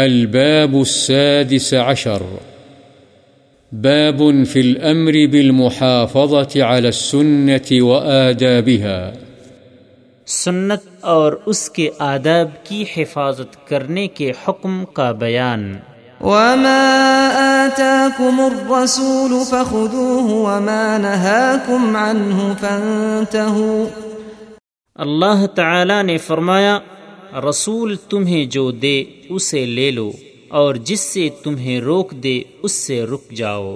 الباب السادس عشر باب في الأمر بالمحافظة على السنة وآدابها سنت اور اس کے آداب کی حفاظت کرنے کے حکم کا بیان وما آتاكم الرسول فخذوه وما نهاكم عنه فانتهوا اللہ تعالی نے فرمایا رسول تمہیں جو دے اسے لے لو اور جس سے تمہیں روک دے اس سے رک جاؤ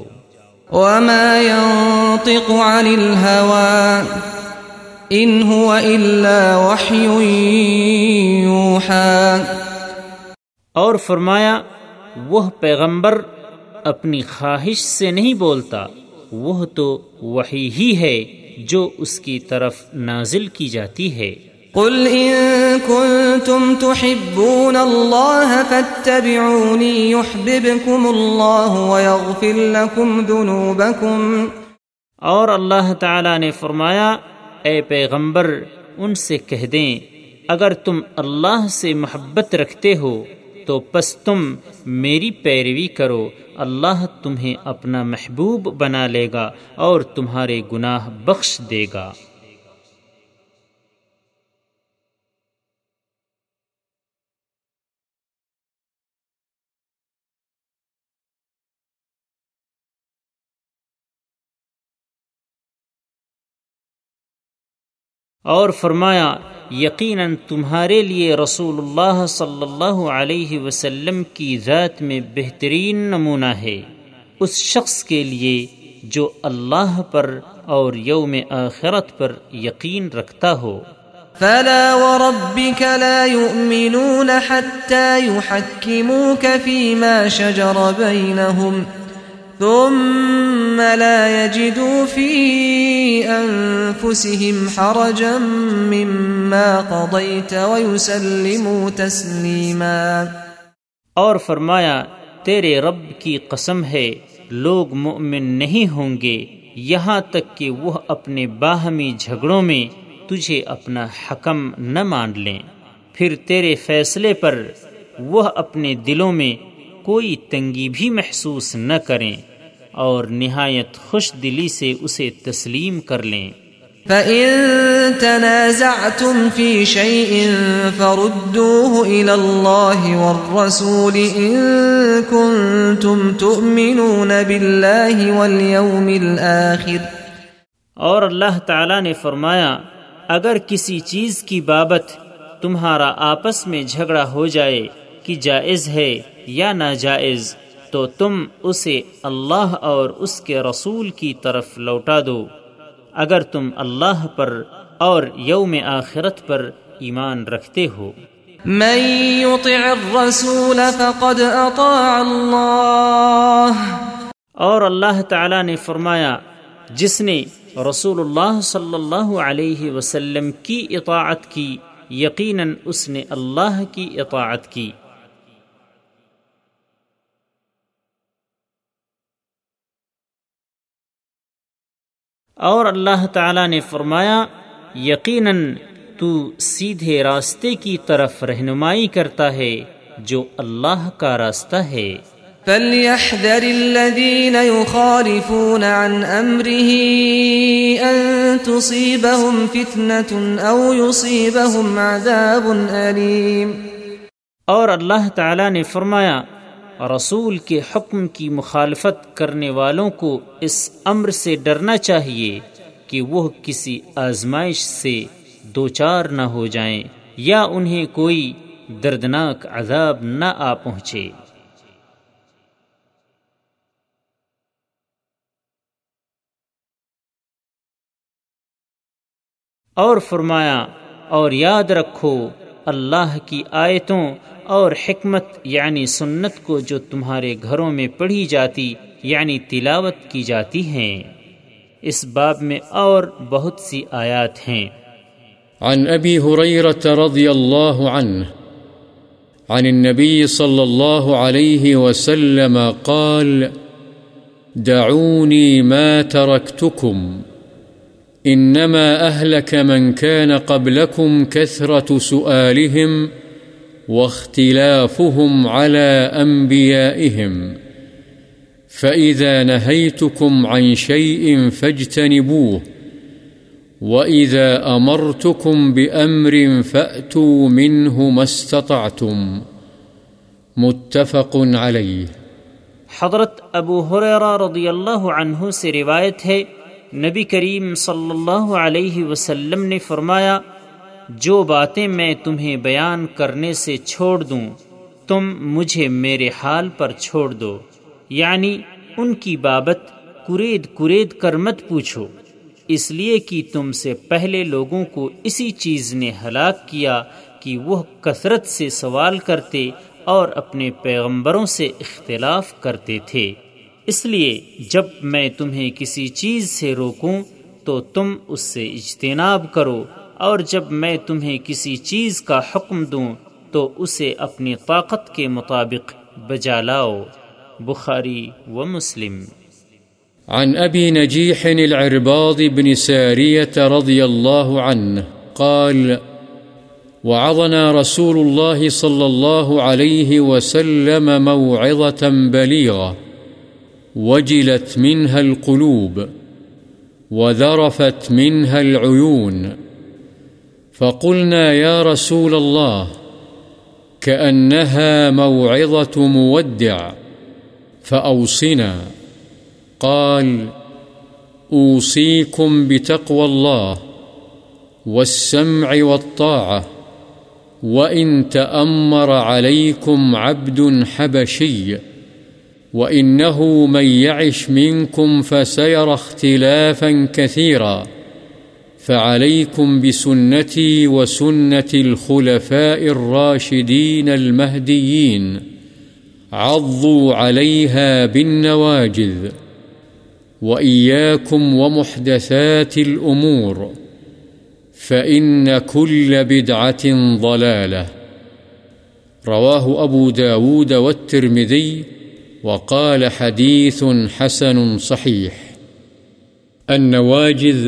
وما ينطق عن الهوى إن هو إلا وحي يوحى اور فرمایا وہ پیغمبر اپنی خواہش سے نہیں بولتا، وہ تو وحی ہی ہے جو اس کی طرف نازل کی جاتی ہے۔ قل إن كنتم تحبون الله فاتبعوني يحببكم الله ويغفر لكم ذنوبكم اور اللہ تعالی نے فرمایا اے پیغمبر ان سے کہہ دیں اگر تم اللہ سے محبت رکھتے ہو تو پس تم میری پیروی کرو، اللہ تمہیں اپنا محبوب بنا لے گا اور تمہارے گناہ بخش دے گا۔ اور فرمایا یقیناً تمہارے لیے رسول اللہ صلی اللہ علیہ وسلم کی ذات میں بہترین نمونہ ہے اس شخص کے لیے جو اللہ پر اور یوم آخرت پر یقین رکھتا ہو۔ فلا وربك لا يؤمنون حتى يحكموك فيما شجر بينهم ثم لا يجدوا في أنفسهم حرجا مما قضيت ويسلموا تسليما اور فرمایا تیرے رب کی قسم ہے لوگ مؤمن نہیں ہوں گے یہاں تک کہ وہ اپنے باہمی جھگڑوں میں تجھے اپنا حکم نہ مان لیں، پھر تیرے فیصلے پر وہ اپنے دلوں میں کوئی تنگی بھی محسوس نہ کریں اور نہایت خوش دلی سے اسے تسلیم کر لیں۔ فَإِن تَنَازَعْتُمْ فِي شَيْءٍ فَرُدُّوهُ إِلَى اللَّهِ وَالرَّسُولِ إِن كُنتُمْ تُؤْمِنُونَ بِاللَّهِ وَالْيَوْمِ الْآخِرِ اور اللہ تعالی نے فرمایا اگر کسی چیز کی بابت تمہارا آپس میں جھگڑا ہو جائے کہ جائز ہے یا ناجائز تو تم اسے اللہ اور اس کے رسول کی طرف لوٹا دو، اگر تم اللہ پر اور یوم آخرت پر ایمان رکھتے ہو۔ من یطع الرسول فقد اطاع اللہ اور اللہ تعالی نے فرمایا جس نے رسول اللہ صلی اللہ علیہ وسلم کی اطاعت کی یقیناً اس نے اللہ کی اطاعت کی۔ اور اللہ تعالی نے فرمایا یقیناً تو سیدھے راستے کی طرف رہنمائی کرتا ہے جو اللہ کا راستہ ہے۔ فَلْيَحْذَرِ الَّذِينَ يُخَالِفُونَ عَنْ أَمْرِهِ أَن تُصِيبَهُمْ فِتْنَةٌ أَوْ يُصِيبَهُمْ عَذَابٌ أَلِيمٌ اور اللہ تعالی نے فرمایا رسول کے حکم کی مخالفت کرنے والوں کو اس امر سے ڈرنا چاہیے کہ وہ کسی آزمائش سے دوچار نہ ہو جائیں یا انہیں کوئی دردناک عذاب نہ آ پہنچے۔ اور فرمایا اور یاد رکھو اللہ کی آیتوں اور حکمت یعنی سنت کو جو تمہارے گھروں میں پڑھی جاتی یعنی تلاوت کی جاتی ہیں۔ اس باب میں اور بہت سی آیات ہیں۔ عن ابی ہریرہ رضی اللہ عنہ عن النبی صلی اللہ علیہ وسلم قال دعونی ما ترکتکم انما اهلك من كان قبلكم كثرة سؤالهم واختلافهم على أنبيائهم، فإذا نهيتكم عن شيء فاجتنبوه، وإذا أمرتكم بأمر فأتوا منه ما استطعتم، متفق علیہ۔ حضرت ابو ہریرہ رضی اللہ عنہ سے روایت ہے، نبی کریم صلی اللہ علیہ وسلم نے فرمایا، جو باتیں میں تمہیں بیان کرنے سے چھوڑ دوں تم مجھے میرے حال پر چھوڑ دو، یعنی ان کی بابت کرید کرید کر مت پوچھو، اس لیے کہ تم سے پہلے لوگوں کو اسی چیز نے ہلاک کیا کہ وہ کثرت سے سوال کرتے اور اپنے پیغمبروں سے اختلاف کرتے تھے۔ اس لیے جب میں تمہیں کسی چیز سے روکوں تو تم اس سے اجتناب کرو، اور جب میں تمہیں کسی چیز کا حکم دوں تو اسے اپنی طاقت کے مطابق بجا لاؤ۔ بخاری و مسلم۔ عن ابی نجیح العرباض بن ساریہ رضی اللہ عنہ قال: وعظنا رسول الله صلى الله عليه وسلم موعظة بليغة وجلت منها القلوب وذرفت منها العيون، فقلنا يا رسول الله كأنها موعظة مودع فأوصنا، قال: أوصيكم بتقوى الله والسمع والطاعة، وَإِن تَأَمَّرَ عَلَيْكُمْ عَبْدٌ حَبَشِيٌّ، وَإِنَّهُ مَن يَعِشْ مِنْكُمْ فَسَيَرَى اخْتِلَافًا كَثِيرًا، فَعَلَيْكُمْ بِسُنَّتِي وَسُنَّةِ الْخُلَفَاءِ الرَّاشِدِينَ الْمَهْدِيِّينَ، عَضُّوا عَلَيْهَا بِالنَّوَاجِذِ، وَإِيَّاكُمْ وَمُحْدَثَاتِ الْأُمُورِ، فإن كل بدعة ضلالة، رواه أبو داود والترمذي، وقال حديث حسن صحيح۔ النواجذ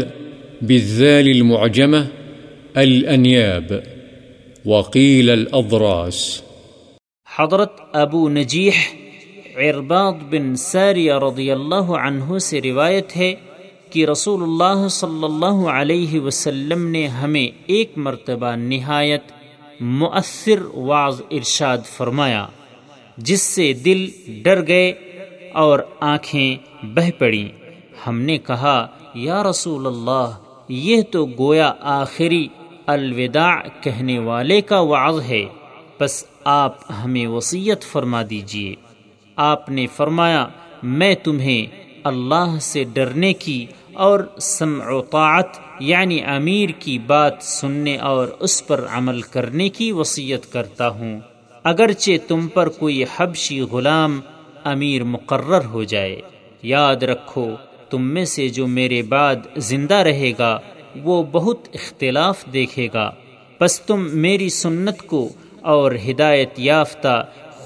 بالذال المعجمة الأنياب، وقيل الأضراس۔ حضرت ابو نجیح عرباض بن ساریہ رضی اللہ عنہ سے روایت ہے کہ رسول اللہ صلی اللہ علیہ وسلم نے ہمیں ایک مرتبہ نہایت مؤثر وعظ ارشاد فرمایا، جس سے دل ڈر گئے اور آنکھیں بہہ پڑیں۔ ہم نے کہا، یا رسول اللہ، یہ تو گویا آخری الوداع کہنے والے کا وعظ ہے، بس آپ ہمیں وصیت فرما دیجئے۔ آپ نے فرمایا، میں تمہیں اللہ سے ڈرنے کی اور سمع و طاعت یعنی امیر کی بات سننے اور اس پر عمل کرنے کی وصیت کرتا ہوں، اگرچہ تم پر کوئی حبشی غلام امیر مقرر ہو جائے۔ یاد رکھو، تم میں سے جو میرے بعد زندہ رہے گا وہ بہت اختلاف دیکھے گا، پس تم میری سنت کو اور ہدایت یافتہ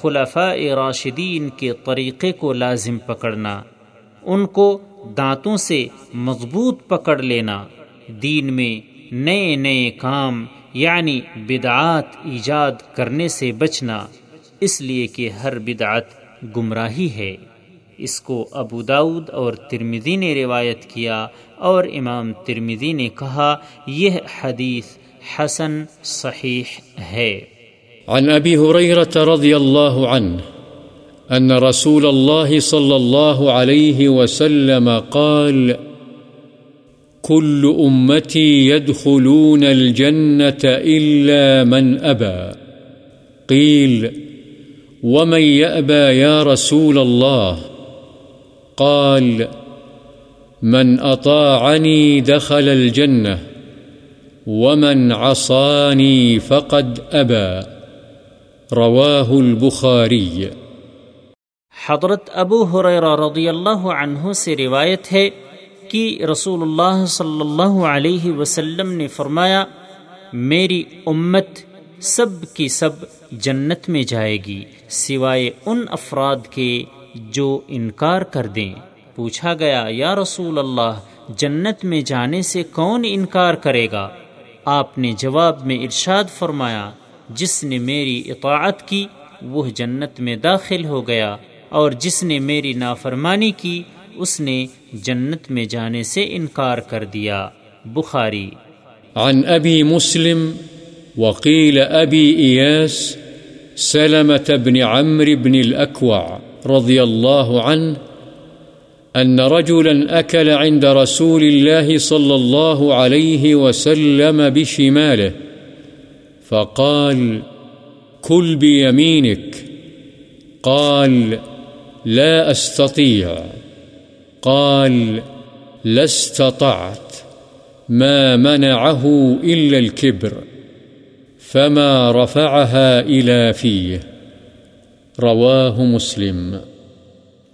خلفاء راشدین کے طریقے کو لازم پکڑنا، ان کو دانتوں سے مضبوط پکڑ لینا، دین میں نئے نئے کام یعنی بدعات ایجاد کرنے سے بچنا، اس لیے کہ ہر بدعت گمراہی ہے۔ اس کو ابو داود اور ترمذی نے روایت کیا، اور امام ترمذی نے کہا یہ حدیث حسن صحیح ہے۔ عن ابی ہریرہ رضی اللہ عنہ أن رسول الله صلى الله عليه وسلم قال: كل أمتي يدخلون الجنة إلا من أبى، قيل: ومن يأبى يا رسول الله؟ قال: من أطاعني دخل الجنة، ومن عصاني فقد أبى، رواه البخاري۔ حضرت ابو ہریرہ رضی اللہ عنہ سے روایت ہے کہ رسول اللہ صلی اللہ علیہ وسلم نے فرمایا، میری امت سب کی سب جنت میں جائے گی سوائے ان افراد کے جو انکار کر دیں۔ پوچھا گیا، یا رسول اللہ، جنت میں جانے سے کون انکار کرے گا؟ آپ نے جواب میں ارشاد فرمایا، جس نے میری اطاعت کی وہ جنت میں داخل ہو گیا، اور جس نے میری نافرمانی کی اس نے جنت میں جانے سے انکار کر دیا۔ بخاری۔ عن ابی مسلم وقیل ابی ایاس سلمة بن عمرو بن الأكوع رضي الله عنه أن رجلا أكل عند رسول الله صلى الله عليه وسلم بشماله فقال كل بيمينك، قال لا أستطيع، قال لا استطعت، ما منعه إلا الكبر فما رفعها إلى فيه، رواه مسلم۔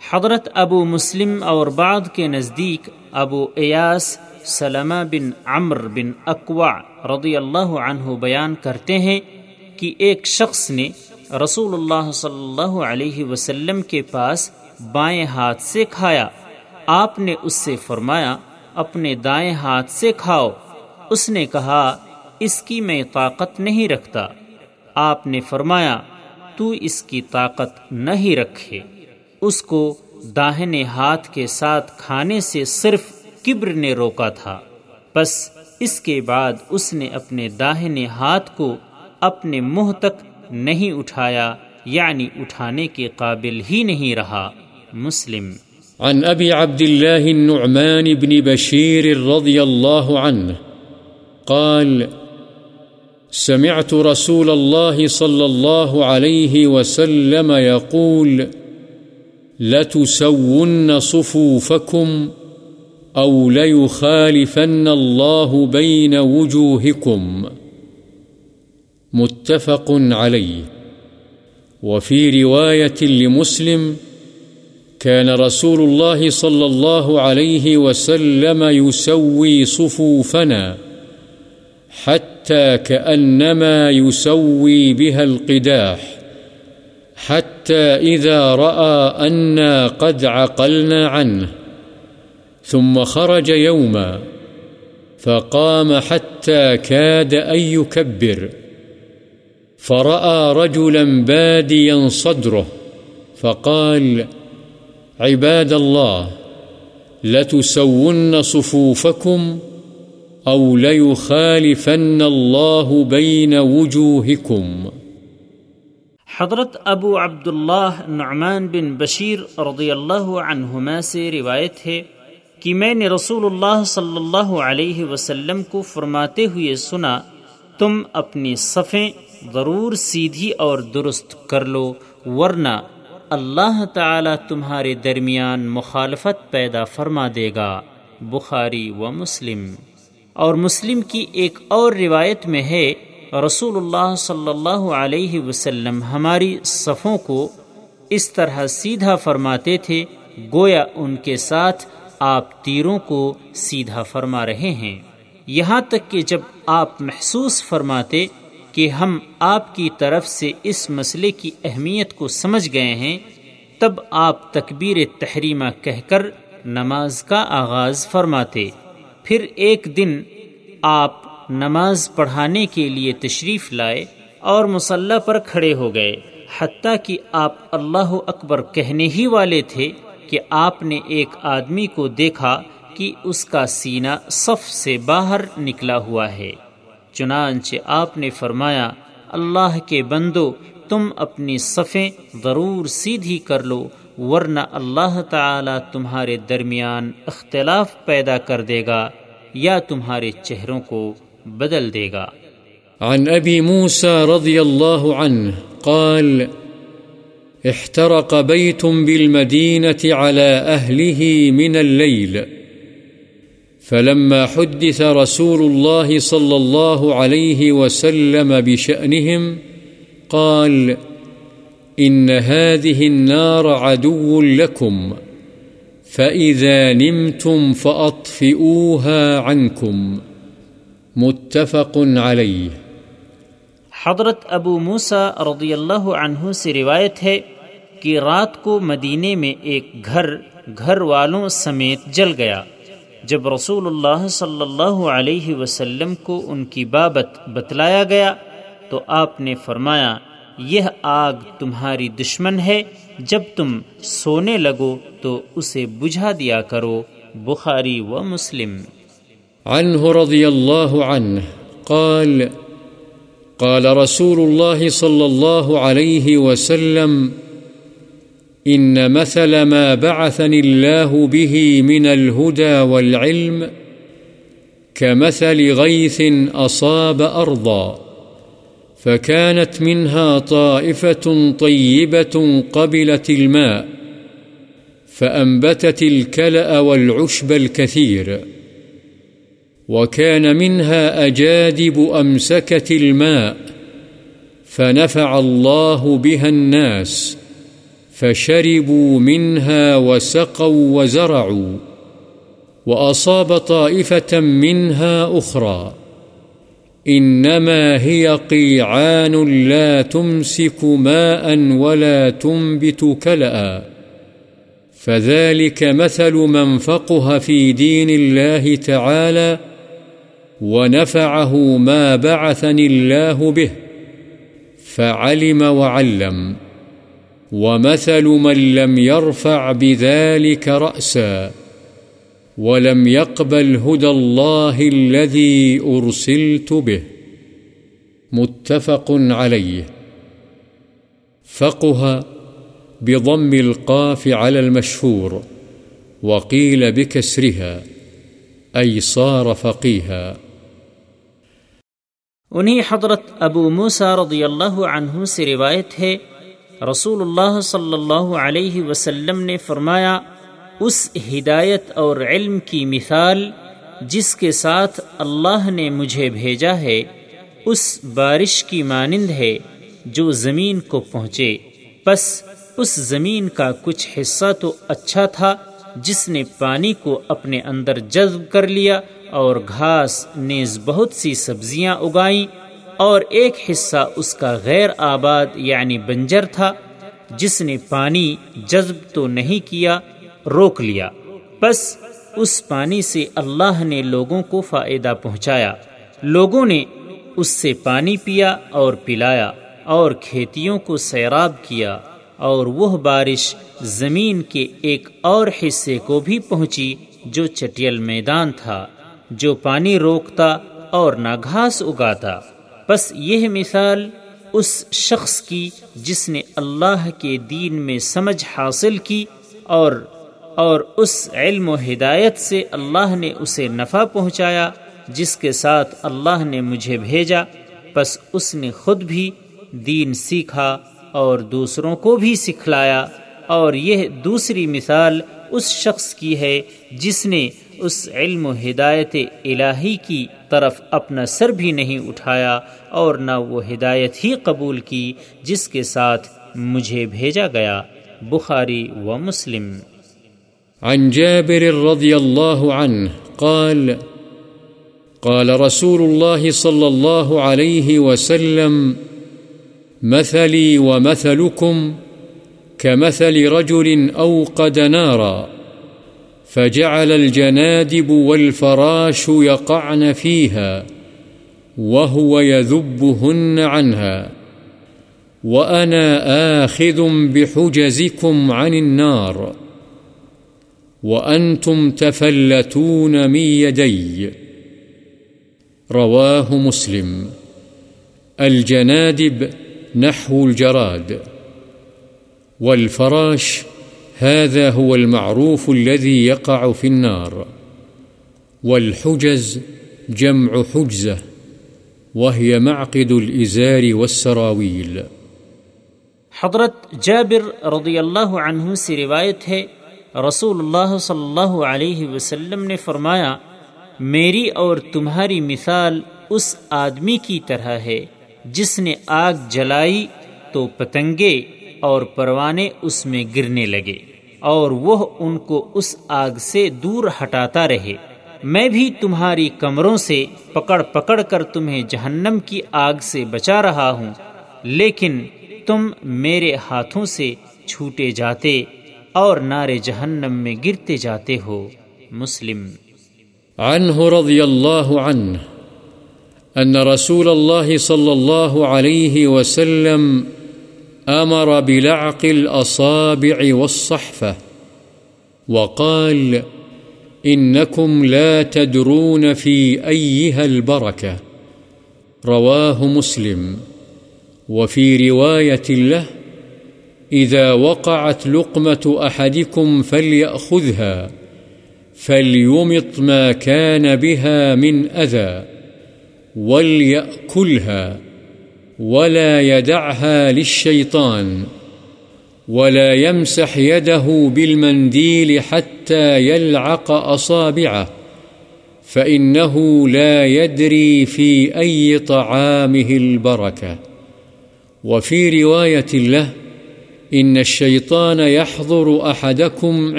حضرت ابو مسلم اور بعد کے نزدیک ابو ایاس سلمہ بن عمرو بن اکوع رضی اللہ عنہ بیان کرتے ہیں کہ ایک شخص نے رسول اللہ صلی اللہ علیہ وسلم کے پاس بائیں ہاتھ سے کھایا، آپ نے اس سے فرمایا اپنے دائیں ہاتھ سے کھاؤ، اس نے کہا اس کی میں طاقت نہیں رکھتا، آپ نے فرمایا تو اس کی طاقت نہیں رکھے، اس کو داہنے ہاتھ کے ساتھ کھانے سے صرف کبر نے روکا تھا، بس اس کے بعد اس نے اپنے داہنے ہاتھ کو اپنے منہ تک نہیں اٹھایا، یعنی اٹھانے کے قابل ہی نہیں رہا۔ مسلم۔ عن ابی عبد اللہ النعمان بن بشیر رضی اللہ عنہ قال سمعت رسول الله صلى الله عليه وسلم يقول لتسون صفوفكم أو ليخالفن الله بين وجوهكم، متفق عليه، وفي رواية لمسلم كان رسول الله صلى الله عليه وسلم يسوي صفوفنا حتى كأنما يسوي بها القداح، حتى إذا رأى أنا قد عقلنا عنه، ثم خرج يوما فقام حتى كاد أن يكبر، فرأى رجلا باديا صدره فقال عباد الله لتسون صفوفكم أو ليخالفن الله بين وجوهكم۔ حضرت ابو عبداللہ نعمان بن بشیر رضی اللہ عنہما سے روایت ہے کہ میں نے رسول اللہ صلی اللہ علیہ وسلم کو فرماتے ہوئے سنا تم اپنی صفیں ضرور سیدھی اور درست کر لو، ورنہ اللہ تعالی تمہارے درمیان مخالفت پیدا فرما دے گا۔ بخاری و مسلم۔ اور مسلم کی ایک اور روایت میں ہے رسول اللہ صلی اللہ علیہ وسلم ہماری صفوں کو اس طرح سیدھا فرماتے تھے گویا ان کے ساتھ آپ تیروں کو سیدھا فرما رہے ہیں، یہاں تک کہ جب آپ محسوس فرماتے کہ ہم آپ کی طرف سے اس مسئلے کی اہمیت کو سمجھ گئے ہیں تب آپ تکبیر تحریمہ کہہ کر نماز کا آغاز فرماتے۔ پھر ایک دن آپ نماز پڑھانے کے لیے تشریف لائے اور مصلی پر کھڑے ہو گئے، حتیٰ کہ آپ اللہ اکبر کہنے ہی والے تھے کہ آپ نے ایک آدمی کو دیکھا کہ اس کا سینہ صف سے باہر نکلا ہوا ہے، چنانچہ آپ نے فرمایا اللہ کے بندو تم اپنی صفیں ضرور سیدھی کر لو، ورنہ اللہ تعالی تمہارے درمیان اختلاف پیدا کر دے گا یا تمہارے چہروں کو بدل دے گا۔ عن ابی موسیٰ رضی اللہ عنہ قال احترق بیت بالمدینة على اہلہ من اللیل فلما حدث رسول اللہ صلی اللہ علیہ وسلم بشأنهم قال ان هذه النار عدو لكم فإذا نمتم فأطفئوها عنكم، متفق علیہ۔ حضرت ابو موسیٰ رضی اللہ عنہ سے روایت ہے کہ رات کو مدینے میں ایک گھر والوں سمیت جل گیا، جب رسول اللہ صلی اللہ علیہ وسلم کو ان کی بابت بتلایا گیا تو آپ نے فرمایا، یہ آگ تمہاری دشمن ہے، جب تم سونے لگو تو اسے بجھا دیا کرو۔ بخاری و مسلم۔ عنہ رضی اللہ عنہ قال قال رسول اللہ صلی اللہ علیہ وسلم ان مثل ما بعثني الله به من الهدى والعلم كمثل غيث أصاب أرضا فكانت منها طائفة طيبة قبلت الماء فأنبتت الكلأ والعشب الكثير وكان منها أجادب أمسكت الماء فنفع الله بها الناس فشربوا منها وسقوا وزرعوا وأصاب طائفة منها أخرى إنما هي قيعان لا تمسك ماء ولا تنبت كلأ فذلك مثل من فقه في دين الله تعالى ونفعه ما بعثني الله به فعلم وعلم ومثل من لم يرفع بذلك رأسا ولم يقبل هدى الله الذي أرسلت به متفق عليه فقه بضم القاف على المشهور وقيل بكسرها أي صار فقيها۔ انہی حضرت ابو موسیٰ رضی اللہ عنہ سے روایت ہے، رسول اللہ صلی اللہ علیہ وسلم نے فرمایا، اس ہدایت اور علم کی مثال جس کے ساتھ اللہ نے مجھے بھیجا ہے اس بارش کی مانند ہے جو زمین کو پہنچے، پس اس زمین کا کچھ حصہ تو اچھا تھا جس نے پانی کو اپنے اندر جذب کر لیا اور گھاس نیز بہت سی سبزیاں اگائیں، اور ایک حصہ اس کا غیر آباد یعنی بنجر تھا جس نے پانی جذب تو نہیں کیا، روک لیا، بس اس پانی سے اللہ نے لوگوں کو فائدہ پہنچایا، لوگوں نے اس سے پانی پیا اور پلایا اور کھیتیوں کو سیراب کیا، اور وہ بارش زمین کے ایک اور حصے کو بھی پہنچی جو چٹیل میدان تھا، جو پانی روکتا اور نہ گھاس اگاتا۔ بس یہ مثال اس شخص کی جس نے اللہ کے دین میں سمجھ حاصل کی اور اس علم و ہدایت سے اللہ نے اسے نفع پہنچایا جس کے ساتھ اللہ نے مجھے بھیجا، پس اس نے خود بھی دین سیکھا اور دوسروں کو بھی سکھلایا، اور یہ دوسری مثال اس شخص کی ہے جس نے اس علم و ہدایت الہی کی طرف اپنا سر بھی نہیں اٹھایا اور نہ وہ ہدایت ہی قبول کی جس کے ساتھ مجھے بھیجا گیا۔ بخاری و مسلم۔ عن جابر رضی اللہ عنہ قال قال رسول اللہ صلی اللہ علیہ وسلم مثلی ومثلکم كمثل رجل اوقد نارا فجعل الجنادب والفراش يقعن فيها وهو يذبهن عنها وأنا آخذ بحجزكم عن النار وأنتم تفلتون من يدي رواه مسلم۔ الجنادب نحو الجراد، والفراش هذا هو المعروف الذي يقع في النار، والحجز جمع حجزة وهي معقد الإزار والسراويل۔ حضرت جابر رضی اللہ عنہ سے روایت ہے، رسول اللہ صلی اللہ علیہ وسلم نے فرمایا، میری اور تمہاری مثال اس آدمی کی طرح ہے جس نے آگ جلائی تو پتنگے اور پروانے اس میں گرنے لگے اور وہ ان کو اس آگ سے دور ہٹاتا رہے، میں بھی تمہاری کمروں سے پکڑ پکڑ کر تمہیں جہنم کی آگ سے بچا رہا ہوں، لیکن تم میرے ہاتھوں سے چھوٹے جاتے اور نار جہنم میں گرتے جاتے ہو۔ مسلم۔ عنہ رضی اللہ عنہ أن رسول الله صلى الله عليه وسلم أمر بلعق الأصابع والصحفة وقال: إنكم لا تدرون في أيها البركة. رواه مسلم. وفي رواية له: إذا وقعت لقمة أحدكم فليأخذها فليمط ما كان بها من أذى وليأكلها ولا يدعها للشيطان، ولا يمسح يده بالمنديل حتى يلعق أصابعه، فإنه لا يدري في أي طعامه البركة. وفي رواية له: إن الشيطان يحضر أحدكم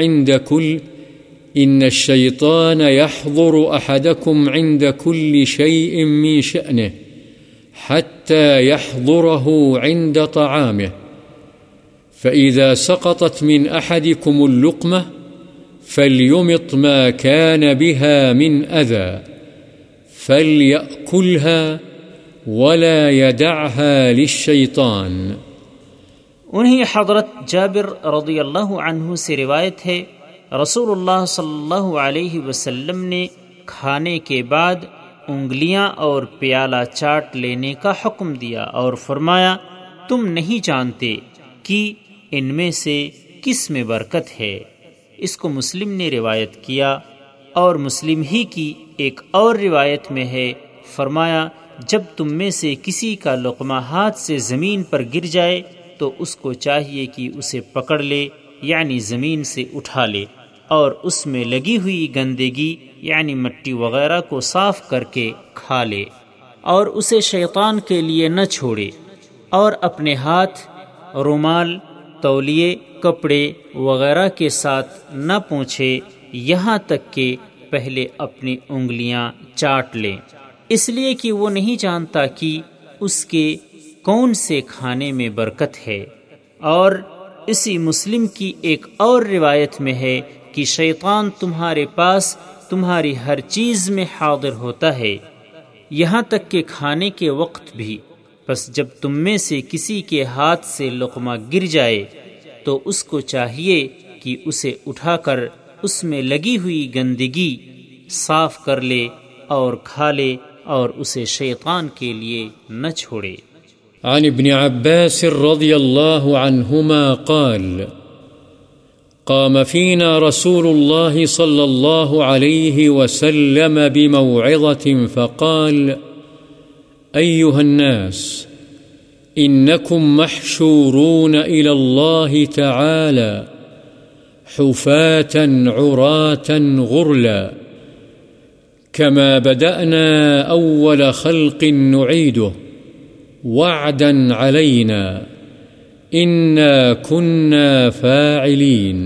عند كل شيء من شأنه حتى يحضره عند طعامه، فإذا سقطت من أحدكم اللقمة فليمط ما كان بها من أذى فليأكلها ولا يدعها للشيطان. انہی حضرت جابر رضی اللہ عنہ سے روایت ہے، رسول اللہ صلی اللہ علیہ وسلم نے کھانے کے بعد انگلیاں اور پیالہ چاٹ لینے کا حکم دیا اور فرمایا، تم نہیں جانتے کہ ان میں سے کس میں برکت ہے۔ اس کو مسلم نے روایت کیا، اور مسلم ہی کی ایک اور روایت میں ہے، فرمایا، جب تم میں سے کسی کا لقمہ ہاتھ سے زمین پر گر جائے تو اس کو چاہیے کہ اسے پکڑ لے، یعنی زمین سے اٹھا لے، اور اس میں لگی ہوئی گندگی یعنی مٹی وغیرہ کو صاف کر کے کھا لے، اور اسے شیطان کے لیے نہ چھوڑے، اور اپنے ہاتھ رومال، تولیے، کپڑے وغیرہ کے ساتھ نہ پونچھے، یہاں تک کہ پہلے اپنی انگلیاں چاٹ لیں، اس لیے کہ وہ نہیں جانتا کہ اس کے کون سے کھانے میں برکت ہے۔ اور اسی مسلم کی ایک اور روایت میں ہے کہ شیطان تمہارے پاس تمہاری ہر چیز میں حاضر ہوتا ہے، یہاں تک کہ کھانے کے وقت بھی، بس جب تم میں سے کسی کے ہاتھ سے لقمہ گر جائے تو اس کو چاہیے کہ اسے اٹھا کر اس میں لگی ہوئی گندگی صاف کر لے اور کھا لے، اور اسے شیطان کے لیے نہ چھوڑے۔ عن ابن عباس رضی اللہ عنہما قال: قام فينا رسول الله صلى الله عليه وسلم بموعظة فقال: أيها الناس، إنكم محشورون إلى الله تعالى حفاة عراة غرلا، كما بدأنا أول خلق نعيده وعدا علينا، إنا كنا فاعلين،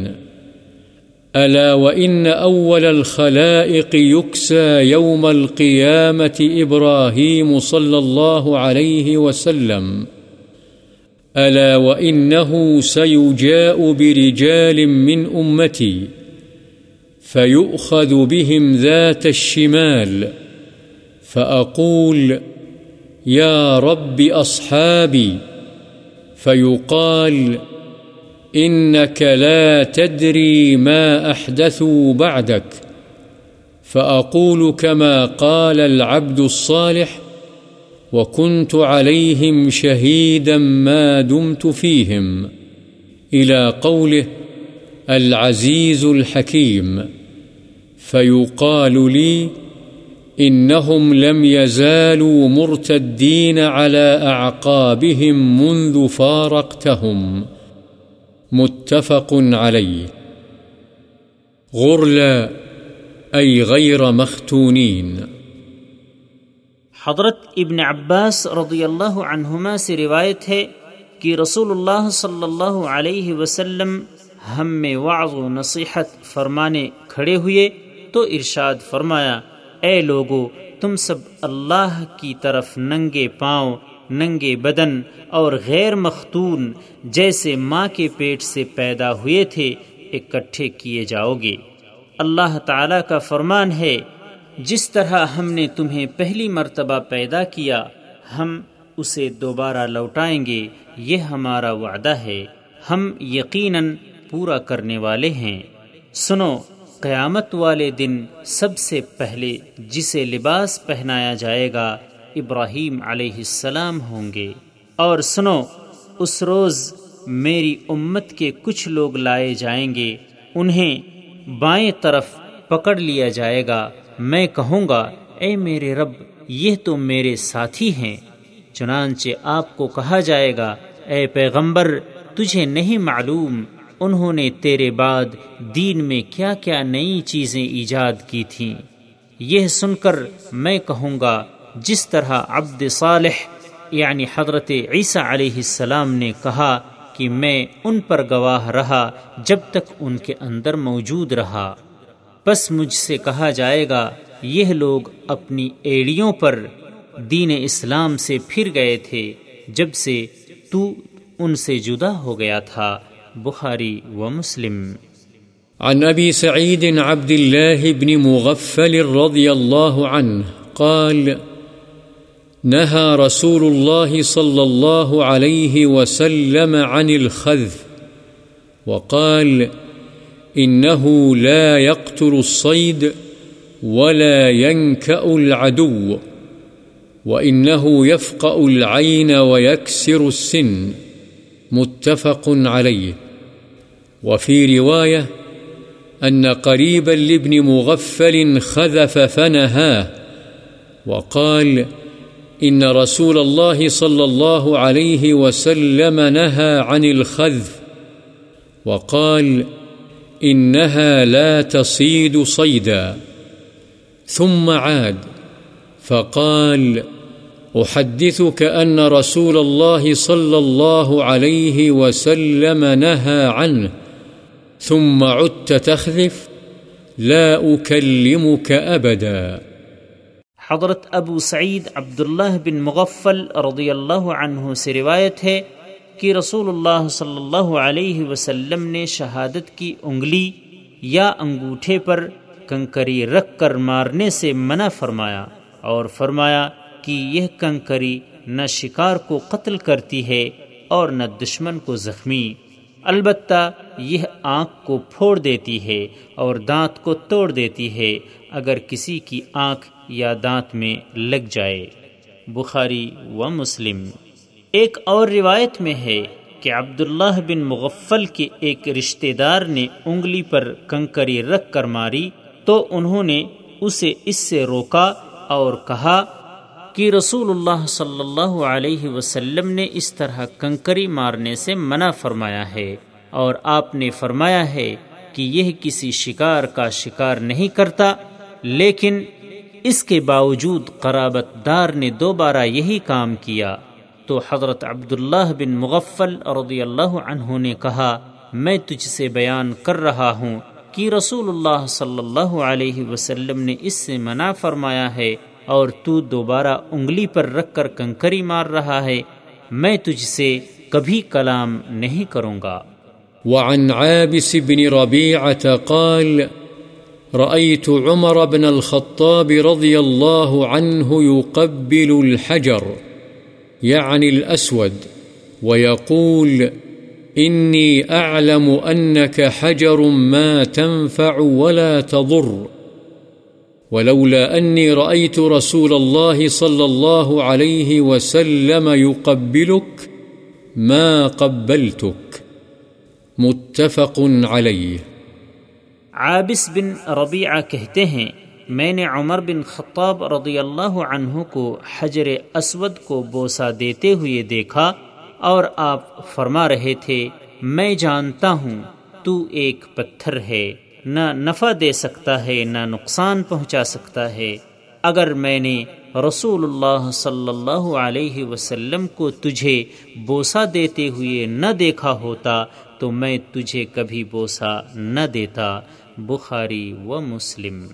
ألا وإن أول الخلائق يكسى يوم القيامة إبراهيم صلى الله عليه وسلم، ألا وإنه سيجاء برجال من أمتي فيؤخذ بهم ذات الشمال، فأقول: يا رب أصحابي، فيقال: إنك لا تدري ما أحدثوا بعدك، فأقول كما قال العبد الصالح: وكنت عليهم شهيدا ما دمت فيهم، إلى قوله: العزيز الحكيم، فيقال لي: إنهم لم يزالوا مرتدين على أعقابهم منذ فارقتهم. متفق عليه. غرلا أي غير مختونين. حضرت ابن عباس رضی اللہ عنہما سے روایت ہے کہ رسول اللہ صلی اللہ علیہ وسلم ہم میں وعظ و نصیحت فرمانے کھڑے ہوئے تو ارشاد فرمایا، اے لوگو، تم سب اللہ کی طرف ننگے پاؤں، ننگے بدن اور غیر مختون جیسے ماں کے پیٹ سے پیدا ہوئے تھے اکٹھے کیے جاؤ گے۔ اللہ تعالیٰ کا فرمان ہے، جس طرح ہم نے تمہیں پہلی مرتبہ پیدا کیا ہم اسے دوبارہ لوٹائیں گے، یہ ہمارا وعدہ ہے، ہم یقیناً پورا کرنے والے ہیں۔ سنو، قیامت والے دن سب سے پہلے جسے لباس پہنایا جائے گا ابراہیم علیہ السلام ہوں گے۔ اور سنو، اس روز میری امت کے کچھ لوگ لائے جائیں گے، انہیں بائیں طرف پکڑ لیا جائے گا، میں کہوں گا اے میرے رب یہ تو میرے ساتھی ہیں، چنانچہ آپ کو کہا جائے گا اے پیغمبر تجھے نہیں معلوم انہوں نے تیرے بعد دین میں کیا کیا نئی چیزیں ایجاد کی تھیں۔ یہ سن کر میں کہوں گا جس طرح عبد صالح یعنی حضرت عیسیٰ علیہ السلام نے کہا کہ میں ان پر گواہ رہا جب تک ان کے اندر موجود رہا، بس مجھ سے کہا جائے گا یہ لوگ اپنی ایڑیوں پر دین اسلام سے پھر گئے تھے جب سے تو ان سے جدا ہو گیا تھا۔ بخاری و مسلم۔ عن ابی سعید عبد اللہ بن مغفل رضی اللہ عنہ قال نهى رسول الله صلى الله عليه وسلم عن الخذف وقال إنه لا يقتل الصيد ولا ينكأ العدو وإنه يفقأ العين ويكسر السن متفق عليه، وفي رواية أن قريبا لابن مغفل خذف فنهاه وقال إن رسول الله صلى الله عليه وسلم نهى عن الخذف وقال إنها لا تصيد صيدا، ثم عاد فقال أحدثك أن رسول الله صلى الله عليه وسلم نهى عنه ثم عدت تخذف، لا أكلمك أبدا۔ حضرت ابو سعید عبداللہ بن مغفل رضی اللہ عنہ سے روایت ہے کہ رسول اللہ صلی اللہ علیہ وسلم نے شہادت کی انگلی یا انگوٹھے پر کنکری رکھ کر مارنے سے منع فرمایا اور فرمایا کہ یہ کنکری نہ شکار کو قتل کرتی ہے اور نہ دشمن کو زخمی، البتہ یہ آنکھ کو پھوڑ دیتی ہے اور دانت کو توڑ دیتی ہے اگر کسی کی آنکھ یا دانت میں لگ جائے۔ بخاری و مسلم۔ ایک اور روایت میں ہے کہ عبداللہ بن مغفل کے ایک رشتہ دار نے انگلی پر کنکری رکھ کر ماری تو انہوں نے اسے اس سے روکا اور کہا کہ رسول اللہ صلی اللہ علیہ وسلم نے اس طرح کنکری مارنے سے منع فرمایا ہے اور آپ نے فرمایا ہے کہ یہ کسی شکار کا شکار نہیں کرتا، لیکن اس کے باوجود قرابت دار نے دوبارہ یہی کام کیا تو حضرت عبداللہ بن مغفل رضی اللہ عنہ نے کہا میں تجھ سے بیان کر رہا ہوں کہ رسول اللہ صلی اللہ علیہ وسلم نے اس سے منع فرمایا ہے اور تو دوبارہ انگلی پر رکھ کر کنکری مار رہا ہے، میں تجھ سے کبھی کلام نہیں کروں گا۔ وعن عابس بن ربيعة قال رأيت عمر بن الخطاب رضي الله عنه يقبل الحجر يعني الأسود ويقول إني أعلم أنك حجر ما تنفع ولا تضر، ولولا أني رأيت رسول الله صلى الله عليه وسلم يقبلك ما قبلتك متفق علیہ۔ عابس بن ربیعہ کہتے ہیں میں نے عمر بن خطاب رضی اللہ عنہ کو حجر اسود کو بوسہ دیتے ہوئے دیکھا اور آپ فرما رہے تھے میں جانتا ہوں تو ایک پتھر ہے، نہ نفع دے سکتا ہے نہ نقصان پہنچا سکتا ہے، اگر میں نے رسول اللہ صلی اللہ علیہ وسلم کو تجھے بوسہ دیتے ہوئے نہ دیکھا ہوتا تو میں تجھے کبھی بوسہ نہ دیتا۔ بخاری و مسلم۔